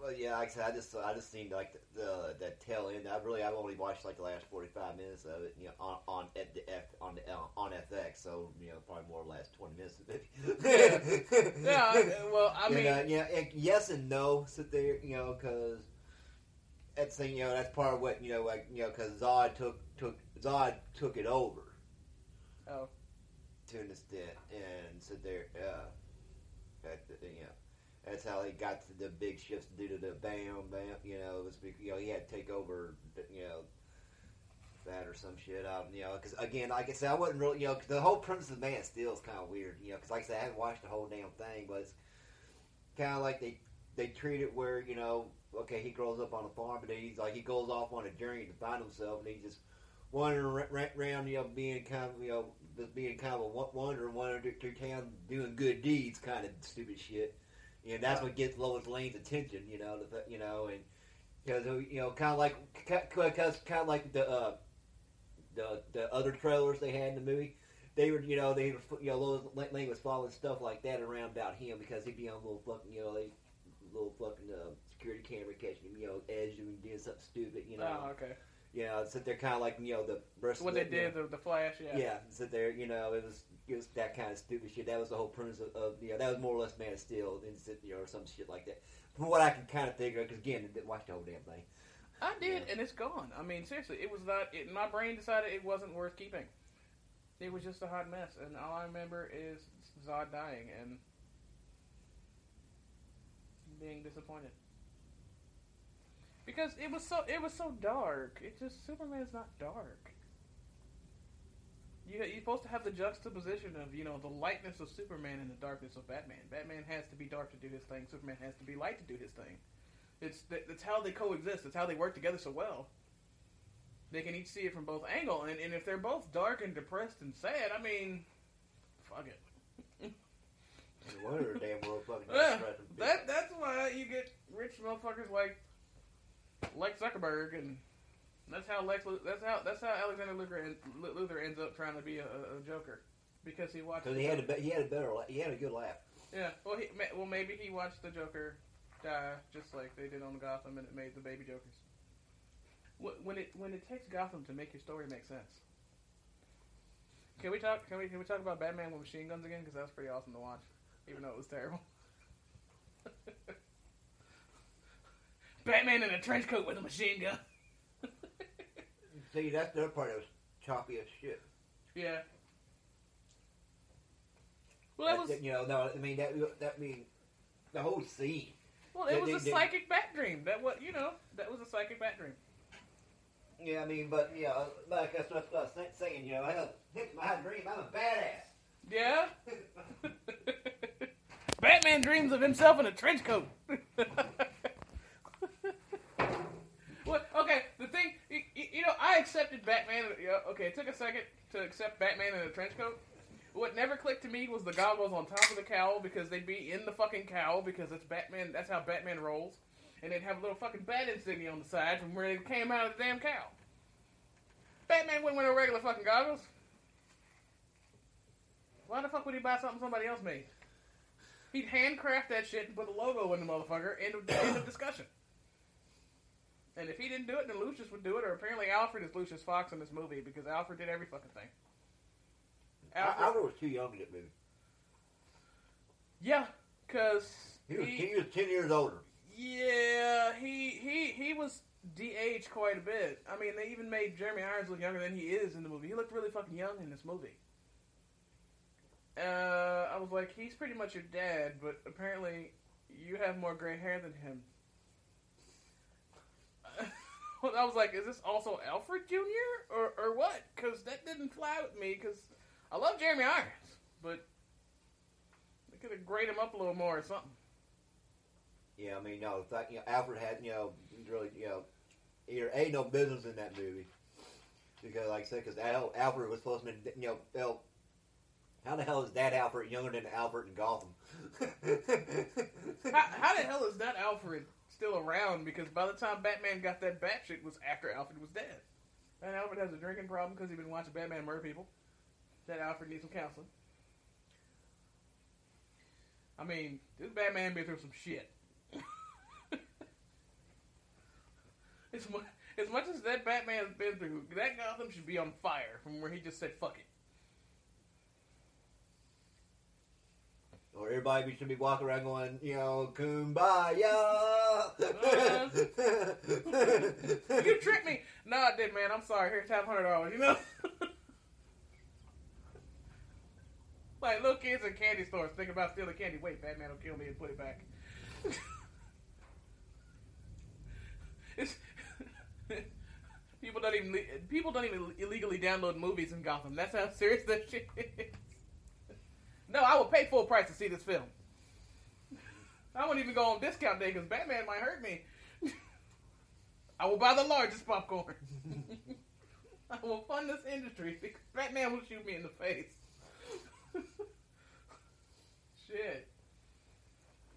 Well, yeah, like I said, I just seemed like the tail end. I've only watched like the last 45 minutes of it, you know, on FX. So you know, probably more or less 20 minutes of it. Yeah. Well, I mean, and yes and no. So there, you know, because that's thing. You know, that's part of what you know, like you know, because Zod took it over. Oh. To an extent, and so there, that's how he got to the big shifts due to the bam, you know, it was because, you know, he had to take over, you know, that or some shit, you know, because again, like I said, I wasn't really, you know, cause the whole premise of Man of Steel is kind of weird, you know, because like I said, I haven't watched the whole damn thing, but it's kind of like they treat it where, you know, okay, he grows up on a farm, but then he's like, he goes off on a journey to find himself, and he just wandering around, you know, wandering through town, doing good deeds, kind of stupid shit. You know, that's what gets Lois Lane's attention, you know, and because you know, kind of like the other trailers they had in the movie, they were Lois Lane was following stuff like that around about him because he'd be on little fucking security camera catching him, you know, as you doing something stupid, you know. Oh, okay. Yeah, so they're kind of like, you know, the... What they did, the Flash, yeah. Yeah, so they're, you know, it was that kind of stupid shit. That was the whole premise of you know, that was more or less Man of Steel, you know, or some shit like that. From what I can kind of figure, because again, I didn't watch the whole damn thing. I did, yeah. And it's gone. I mean, seriously, it was not... my brain decided it wasn't worth keeping. It was just a hot mess, and all I remember is Zod dying and being disappointed. Because it was so dark. It's just Superman's not dark. You're supposed to have the juxtaposition of, you know, the lightness of Superman and the darkness of Batman. Batman has to be dark to do his thing. Superman has to be light to do his thing. That's how they coexist. That's how they work together so well. They can each see it from both angles. And if they're both dark and depressed and sad, I mean, fuck it. What are damn motherfuckers? That's why you get rich motherfuckers like Lex Zuckerberg, and that's how Alexander Luthor ends up trying to be a Joker, because he watched. Because he had a good laugh. Yeah, well, maybe he watched the Joker die just like they did on Gotham, and it made the baby Jokers. When it takes Gotham to make your story make sense. Can we talk about Batman with machine guns again? Because that was pretty awesome to watch, even though it was terrible. Batman in a trench coat with a machine gun. See, that's the other part that was choppy as shit. Yeah. Well, the whole scene. Well, it was a psychic bat dream. That was a psychic bat dream. Yeah, I mean, but, yeah, like that's what I was saying, you know, my dream, I'm a badass. Yeah? Batman dreams of himself in a trench coat. Well, okay, the thing, you know, I accepted Batman, you know, okay, it took a second to accept Batman in a trench coat. What never clicked to me was the goggles on top of the cowl, because they'd be in the fucking cowl, because it's Batman, that's how Batman rolls. And they'd have a little fucking bat insignia on the side from where it came out of the damn cowl. Batman wouldn't wear no regular fucking goggles. Why the fuck would he buy something somebody else made? He'd handcraft that shit and put a logo in the motherfucker, end of discussion. And if he didn't do it, then Lucius would do it, or apparently Alfred is Lucius Fox in this movie, because Alfred did every fucking thing. Alfred was too young in that movie. Yeah, because... He was 10 years older. Yeah, he was de-aged quite a bit. I mean, they even made Jeremy Irons look younger than he is in the movie. He looked really fucking young in this movie. I was like, he's pretty much your dad, but apparently you have more gray hair than him. I was like, is this also Alfred Jr.? Or what? Because that didn't fly with me, because I love Jeremy Irons, but they could have grayed him up a little more or something. Yeah, I mean, no, like, you know, Alfred had, you know, really, you know, there ain't no business in that movie. Because, like I said, because Alfred was supposed to, you know, felt, how the hell is that Alfred younger than Alfred in Gotham? How the hell is that Alfred still around? Because by the time Batman got that batshit was after Alfred was dead. And Alfred has a drinking problem because he's been watching Batman murder people. That Alfred needs some counseling. I mean, this Batman been through some shit. As much as that Batman's been through, that Gotham should be on fire from where he just said, fuck it. Or everybody should be walking around going, you know, kumbaya. You tricked me. No, I did, man. I'm sorry. Here's $500, you know? Like, little kids in candy stores thinking about stealing candy. Wait, Batman will kill me and put it back. People don't even illegally download movies in Gotham. That's how serious that shit is. No, I would pay full price to see this film. I wouldn't even go on discount day because Batman might hurt me. I will buy the largest popcorn. I will fund this industry because Batman will shoot me in the face. Shit.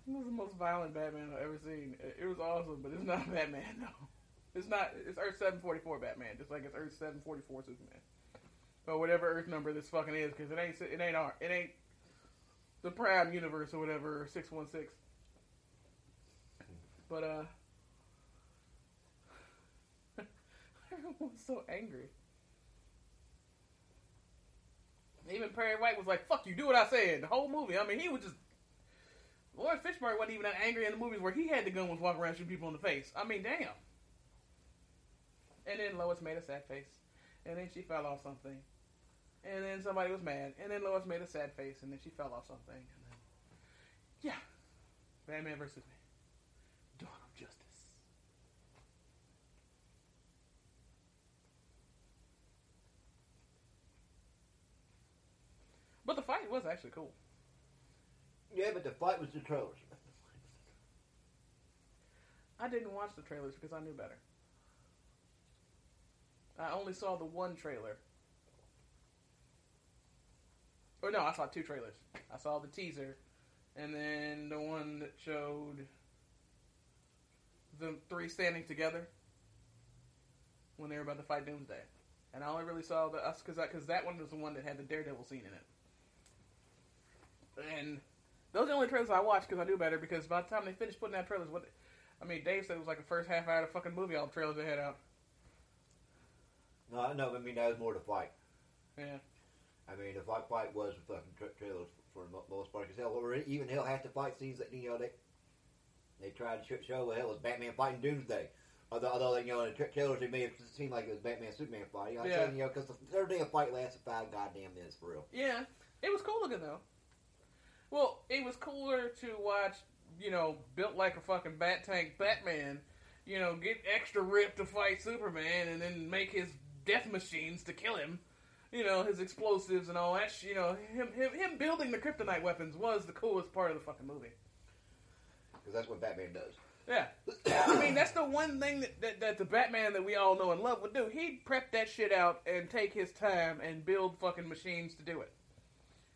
This is the most violent Batman I've ever seen. It was awesome, but it's not Batman, no. It's not. It's Earth 744 Batman, just like it's Earth 744 Superman. Or whatever Earth number this fucking is, because it ain't the Prime Universe or whatever, or 616. But, everyone's so angry. Even Perry White was like, fuck you, do what I said. The whole movie. I mean, he was just... Lawrence Fishburne wasn't even that angry in the movies where he had the gun was walking around shooting people in the face. I mean, damn. And then Lois made a sad face. And then she fell off something. And then somebody was mad. And then Lois made a sad face. And then she fell off something. And then, yeah. Batman versus me. Dawn of Justice. But the fight was actually cool. Yeah, but the fight was the trailers. I didn't watch the trailers because I knew better. I only saw the one trailer. Or no, I saw two trailers. I saw the teaser, and then the one that showed the three standing together when they were about to fight Doomsday. And I only really saw the us because that one was the one that had the Daredevil scene in it. And those are the only trailers I watched because I knew better. Because by the time they finished putting out trailers, Dave said it was like the first half hour of the fucking movie. All the trailers they had out. No, I mean, that was more the fight. Yeah. I mean, the fight was fucking trailers for the most part. Because hell, half the fight scenes that, you know, they tried to show, well, hell, it was Batman fighting Doomsday. Although, you know, in the trailers, it may have seemed like it was Batman-Superman fight. You know, yeah. You know, because the third day of fight lasted 5 goddamn minutes, for real. Yeah. It was cool looking, though. Well, it was cooler to watch, you know, built like a fucking bat tank Batman, you know, get extra ripped to fight Superman and then make his death machines to kill him, you know, his explosives and all that shit, you know, him building the kryptonite weapons was the coolest part of the fucking movie. Because that's what Batman does. Yeah. I mean, that's the one thing that the Batman that we all know and love would do. He'd prep that shit out and take his time and build fucking machines to do it.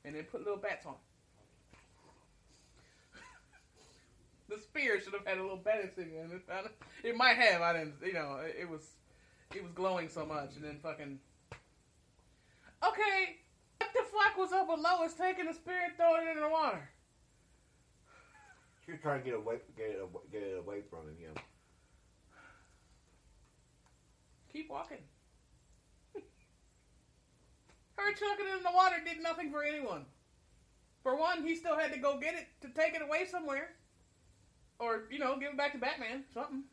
And then put little bats on. The spear should have had a little bat in it. It might have. I didn't, you know, it was glowing so much. And then fucking... Okay, what the fuck was up with Lois taking the spear and throwing it in the water? She was trying to get it away from him, you know. Keep walking. Her chucking it in the water did nothing for anyone. For one, he still had to go get it to take it away somewhere. Or, you know, give it back to Batman. Something.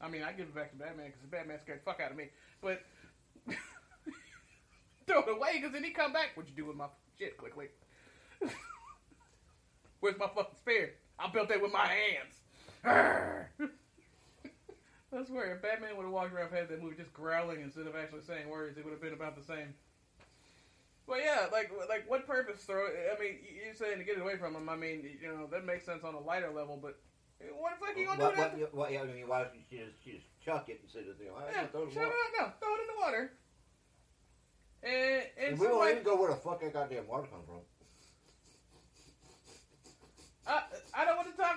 I mean, I give it back to Batman because Batman scared the fuck out of me. But throw it away because then he come back. What'd you do with my shit? Quick. Where's my fucking spear? I built that with my hands. I swear, if Batman would have walked around and had that movie just growling instead of actually saying words, it would have been about the same. Well, yeah, like what purpose? I mean, you're saying to get it away from him. I mean, you know, that makes sense on a lighter level, but what the fuck are you gonna do with that? I mean, why don't you just chuck it instead of throw it in the water. And we won't even go where the fuck that goddamn water comes from. I don't want to talk.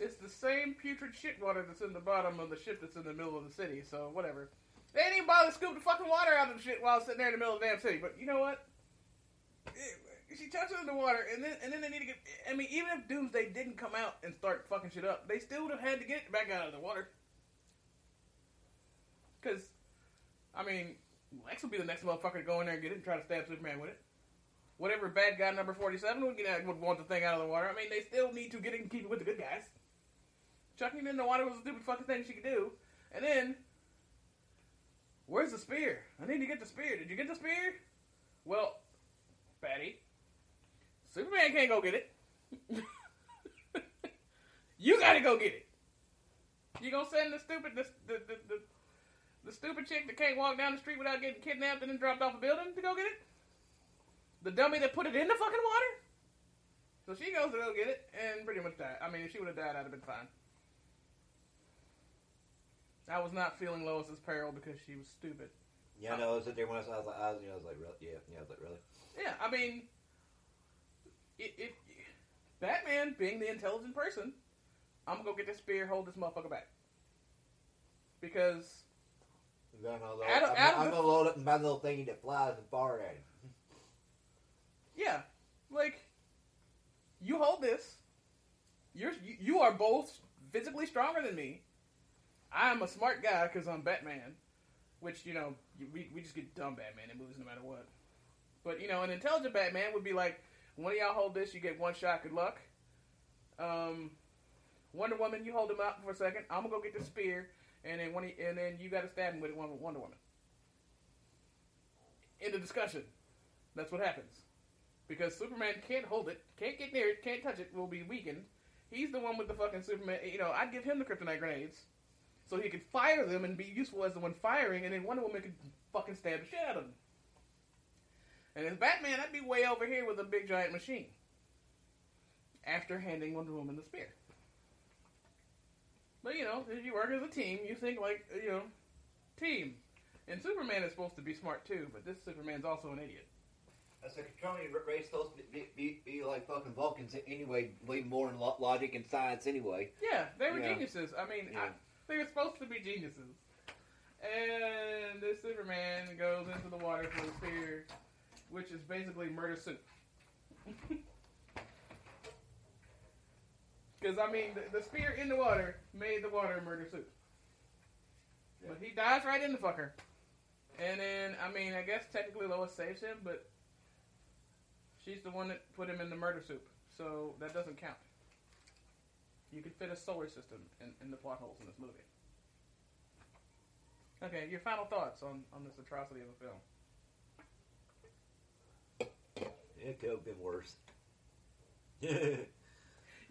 It's the same putrid shit water that's in the bottom of the ship that's in the middle of the city. So whatever. They didn't even bother to scoop the fucking water out of the shit while it's sitting there in the middle of the damn city. But you know what? She chucks it in the water, and then they need to get. I mean, even if Doomsday didn't come out and start fucking shit up, they still would have had to get it back out of the water. Because, I mean, Lex would be the next motherfucker to go in there and get it and try to stab Superman with it. Whatever bad guy number 47 would want the thing out of the water. I mean, they still need to get it and keep it with the good guys. Chucking it in the water was a stupid fucking thing she could do. And then, where's the spear? I need to get the spear. Did you get the spear? Well, Patty, Superman can't go get it. You gotta go get it. You gonna send the stupid chick that can't walk down the street without getting kidnapped and then dropped off a building to go get it? The dummy that put it in the fucking water? So she goes to go get it and pretty much died. I mean, if she would have died, I'd have been fine. I was not feeling Lois's peril because she was stupid. Yeah, no, it was there when I was like, really? Yeah, I mean, it Batman being the intelligent person, I'm gonna go get this spear, hold this motherfucker back. Because I'm gonna load up my little thingy that flies and fire at him. Yeah, like, you hold this. You are both physically stronger than me. I'm a smart guy because I'm Batman, which, you know, we just get dumb Batman in movies no matter what. But, you know, an intelligent Batman would be like, one of y'all hold this, you get one shot, good luck. Wonder Woman, you hold him out for a second, I'm going to go get the spear, and then you got to stab him with it, Wonder Woman. End of discussion. That's what happens. Because Superman can't hold it, can't get near it, can't touch it, will be weakened. He's the one with the fucking Superman, you know, I'd give him the kryptonite grenades. So he could fire them and be useful as the one firing, and then Wonder Woman could fucking stab the shit out of him. And as Batman, I'd be way over here with a big giant machine. After handing Wonder Woman the spear. But you know, if you work as a team, you think like, you know, team. And Superman is supposed to be smart too, but this Superman's also an idiot. That's a Kryptonian race supposed to be like fucking Vulcans anyway, believe more in logic and science anyway. Yeah, they were geniuses. I mean, yeah. They were supposed to be geniuses. And this Superman goes into the water for the spear, which is basically murder soup. Because, I mean, the spear in the water made the water murder soup. Yeah. But he dives right in the fucker. And then, I mean, I guess technically Lois saves him, but she's the one that put him in the murder soup. So that doesn't count. You could fit a solar system in the plot holes in this movie. Okay, your final thoughts on this atrocity of a film? It could have been worse. Yeah,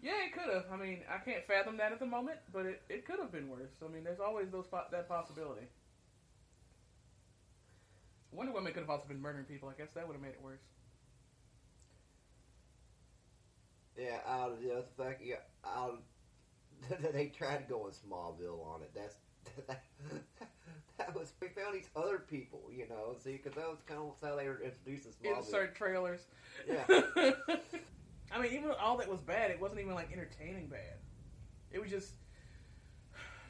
it could have. I mean, I can't fathom that at the moment, but it could have been worse. I mean, there's always that possibility. Wonder Woman could have also been murdering people. I guess that would have made it worse. Yeah, they tried going Smallville on it. That was, we found these other people, you know, see, because that was kind of how they were introduced to Smallville. Insert trailers. Yeah. I mean, even all that was bad, it wasn't even, like, entertaining bad. It was just,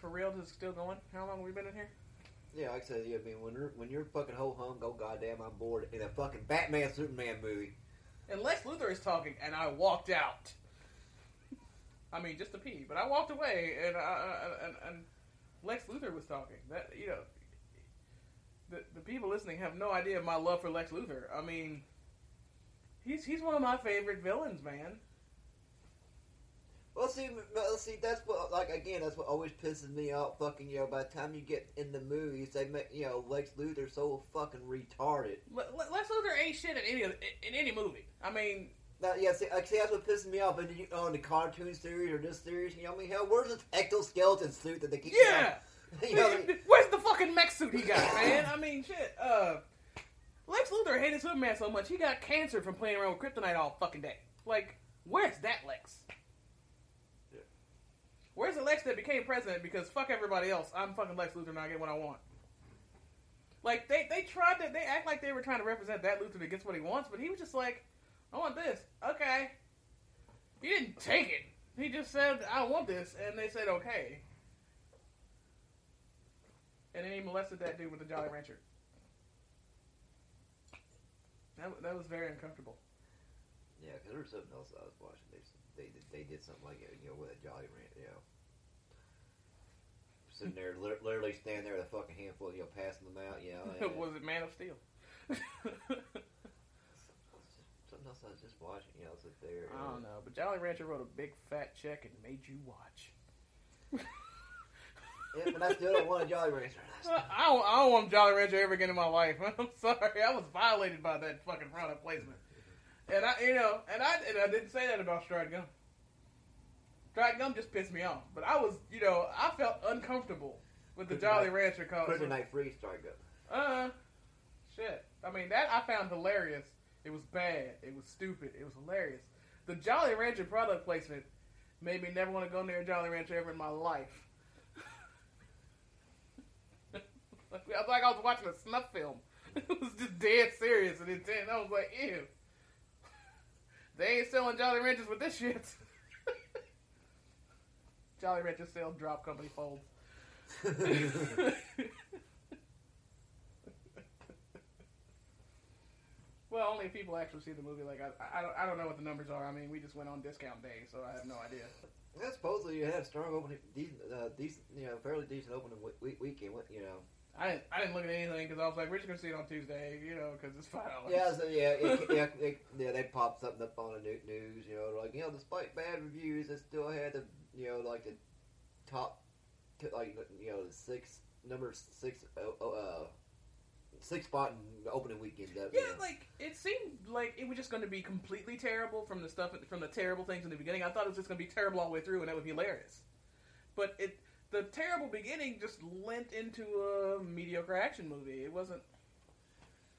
for real, just still going? How long have we been in here? Yeah, like I said, yeah, I mean, when you're fucking ho-hum, go goddamn, I'm bored, in a fucking Batman Superman movie. And Lex Luthor is talking, and I walked out. I mean, just to pee, but I walked away, and Lex Luthor was talking. That, you know, the people listening have no idea of my love for Lex Luthor. I mean, he's one of my favorite villains, man. Well, see, that's what, like, again, that's what always pisses me off, fucking, you know, by the time you get in the movies, they make, you know, Lex Luthor so fucking retarded. Lex Luthor ain't shit in any movie. I mean... Now, yeah, see, that's what pisses me off, and you know, in the cartoon series or this series, you know, I mean, hell, where's this exoskeleton suit that they keep... Yeah! You know, where's the fucking mech suit he got, man? I mean, shit, Lex Luthor hated Superman so much, he got cancer from playing around with Kryptonite all fucking day. Like, where's that Lex? Yeah. Where's the Lex that became president because fuck everybody else, I'm fucking Lex Luthor and I get what I want? Like, they tried to, they act like they were trying to represent that Luthor that gets what he wants, but he was just like, I want this. Okay. He didn't take it. He just said, I want this, and they said, okay. And then he molested that dude with the Jolly Rancher. That was very uncomfortable. Yeah, because there was something else I was watching. They did something like it, you know, with a Jolly Rancher, you know. Sitting there, literally standing there with a fucking handful, you know, passing them out, you know. And, was it Man of Steel? Something else I was just watching, you know, sit there. I don't know, but Jolly Rancher wrote a big fat check and made you watch. Yeah, but I still don't want a Jolly Rancher. I don't want a Jolly Rancher ever again in my life. I'm sorry, I was violated by that fucking product placement. And I didn't say that about Stride Gum. Stride Gum just pissed me off. But I was, you know, I felt uncomfortable with the Jolly Rancher costume. Kryptonite free Stride Gum. Shit. I mean, that I found hilarious. It was bad. It was stupid. It was hilarious. The Jolly Rancher product placement made me never want to go near a Jolly Rancher ever in my life. I was like I was watching a snuff film. It was just dead serious and intense. I was like, ew. They ain't selling Jolly Ranchers with this shit. Jolly Ranchers sell drop company folds. Well, only if people actually see the movie. Like I don't know what the numbers are. I mean, we just went on discount day, so I have no idea. Well, supposedly you had a strong opening, decent, you know, fairly decent opening weekend. You know. I didn't look at anything because I was like, we're just going to see it on Tuesday, you know, because it's $5. Yeah, so they popped something up on the news, you know, like, you know, despite bad reviews, it still had the, you know, like the top, like, you know, six spot in the opening weekend. That, yeah, you know. Like, it seemed like it was just going to be completely terrible from the terrible things in the beginning. I thought it was just going to be terrible all the way through, and that would be hilarious. But it... The terrible beginning just lent into a mediocre action movie. It wasn't.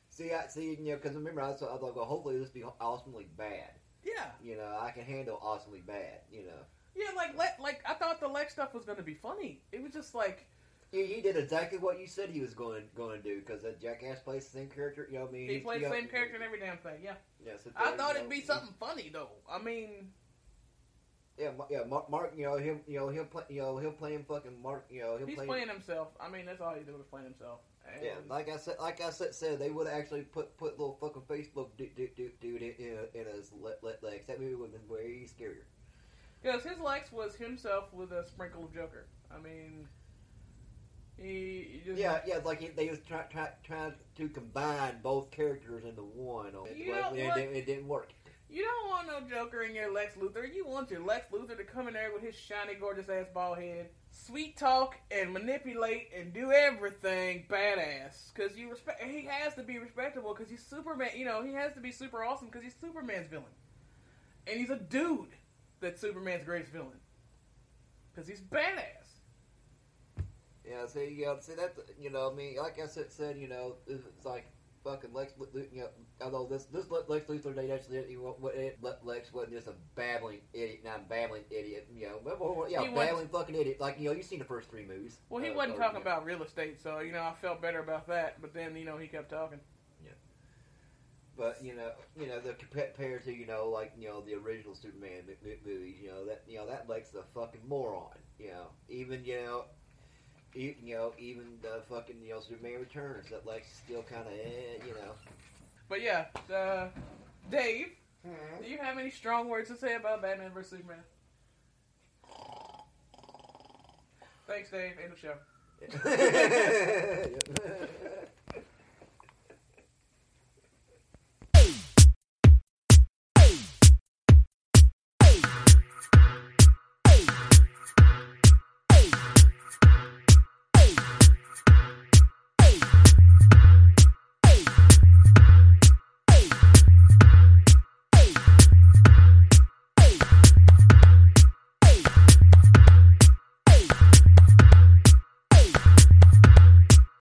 See, you know, because remember, I was like, well, hopefully this will be awesomely bad. Yeah. You know, I can handle awesomely bad. You know. Yeah, like I thought the Lex stuff was going to be funny. It was just like. Yeah, he did exactly what you said he was going to do because that jackass plays the same character. You know, I mean, he plays the same character in every damn thing. Yeah. Yeah. So I thought it'd be something funny though. I mean. Yeah, Mark, you know, he'll play him fucking Mark, you know, he's playing himself. I mean, that's all he did was playing himself. And yeah, like I said, they would have actually put little fucking Facebook dude in his legs. That movie would have been way scarier. Because his Lex was himself with a sprinkle of Joker. I mean, he just... Yeah, like they was trying to combine both characters into one. It didn't work. You don't want no Joker in your Lex Luthor. You want your Lex Luthor to come in there with his shiny, gorgeous-ass bald head, sweet talk, and manipulate, and do everything badass. Because he has to be respectable because he's Superman. You know, he has to be super awesome because he's Superman's villain. And he's a dude that's Superman's greatest villain. Because he's badass. Yeah, see, that's, you know, I mean, like I said, you know, it's like, fucking Lex Luthor, you know, although this Lex Luthor, they actually Lex wasn't just a babbling idiot, you know, babbling fucking idiot, like, you know, you've seen the first three movies. Well, he wasn't talking about real estate, so, you know, I felt better about that, but then, you know, he kept talking. Yeah. But, you know, the compared to, you know, like, you know, the original Superman movies, you know, that Lex is a fucking moron, you know, even the fucking, you know, Superman Returns, that Lex is still kind of, you know. But yeah, Dave, do you have any strong words to say about Batman vs. Superman? Thanks, Dave. End of show.